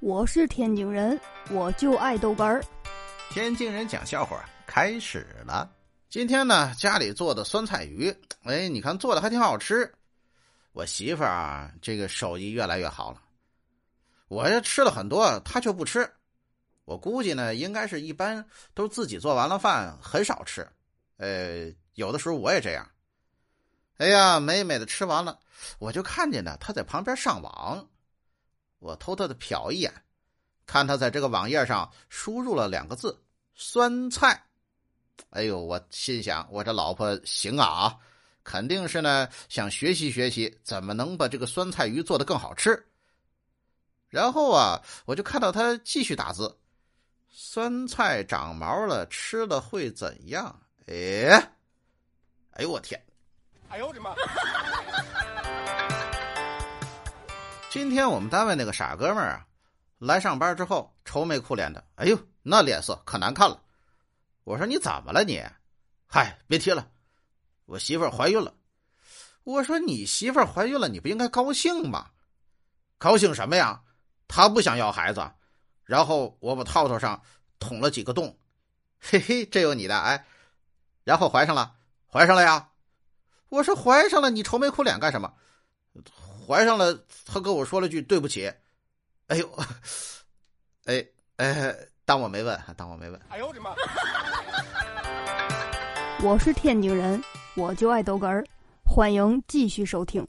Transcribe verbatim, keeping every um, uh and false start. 我是天津人，我就爱豆干儿。天津人讲笑话开始了。今天呢，家里做的酸菜鱼，哎，你看做的还挺好吃。我媳妇儿啊，这个手艺越来越好了。我这吃了很多，她却不吃。我估计呢，应该是一般都自己做完了饭，很少吃。呃，有的时候我也这样。哎呀，美美的吃完了，我就看见呢，她在旁边上网。我偷偷的瞟一眼，看他在这个网页上输入了两个字“酸菜”。哎呦，我心想，我这老婆行啊，肯定是呢想学习学习怎么能把这个酸菜鱼做得更好吃。然后啊，我就看到他继续打字：“酸菜长毛了，吃了会怎样？”哎，哎呦我天！哎呦我的妈！今天我们单位那个傻哥们儿啊，来上班之后愁眉苦脸的，哎呦，那脸色可难看了。我说你怎么了你？嗨，别提了，我媳妇儿怀孕了。我说你媳妇儿怀孕了，你不应该高兴吗？高兴什么呀？她不想要孩子。然后我把套套上捅了几个洞，嘿嘿，这有你的哎。然后怀上了，怀上了呀。我说怀上了，你愁眉苦脸干什么？怀上了，他跟我说了句对不起。哎呦，哎哎，当我没问，当我没问。哎呦我的妈！我是天津人，我就爱豆哏儿，欢迎继续收听。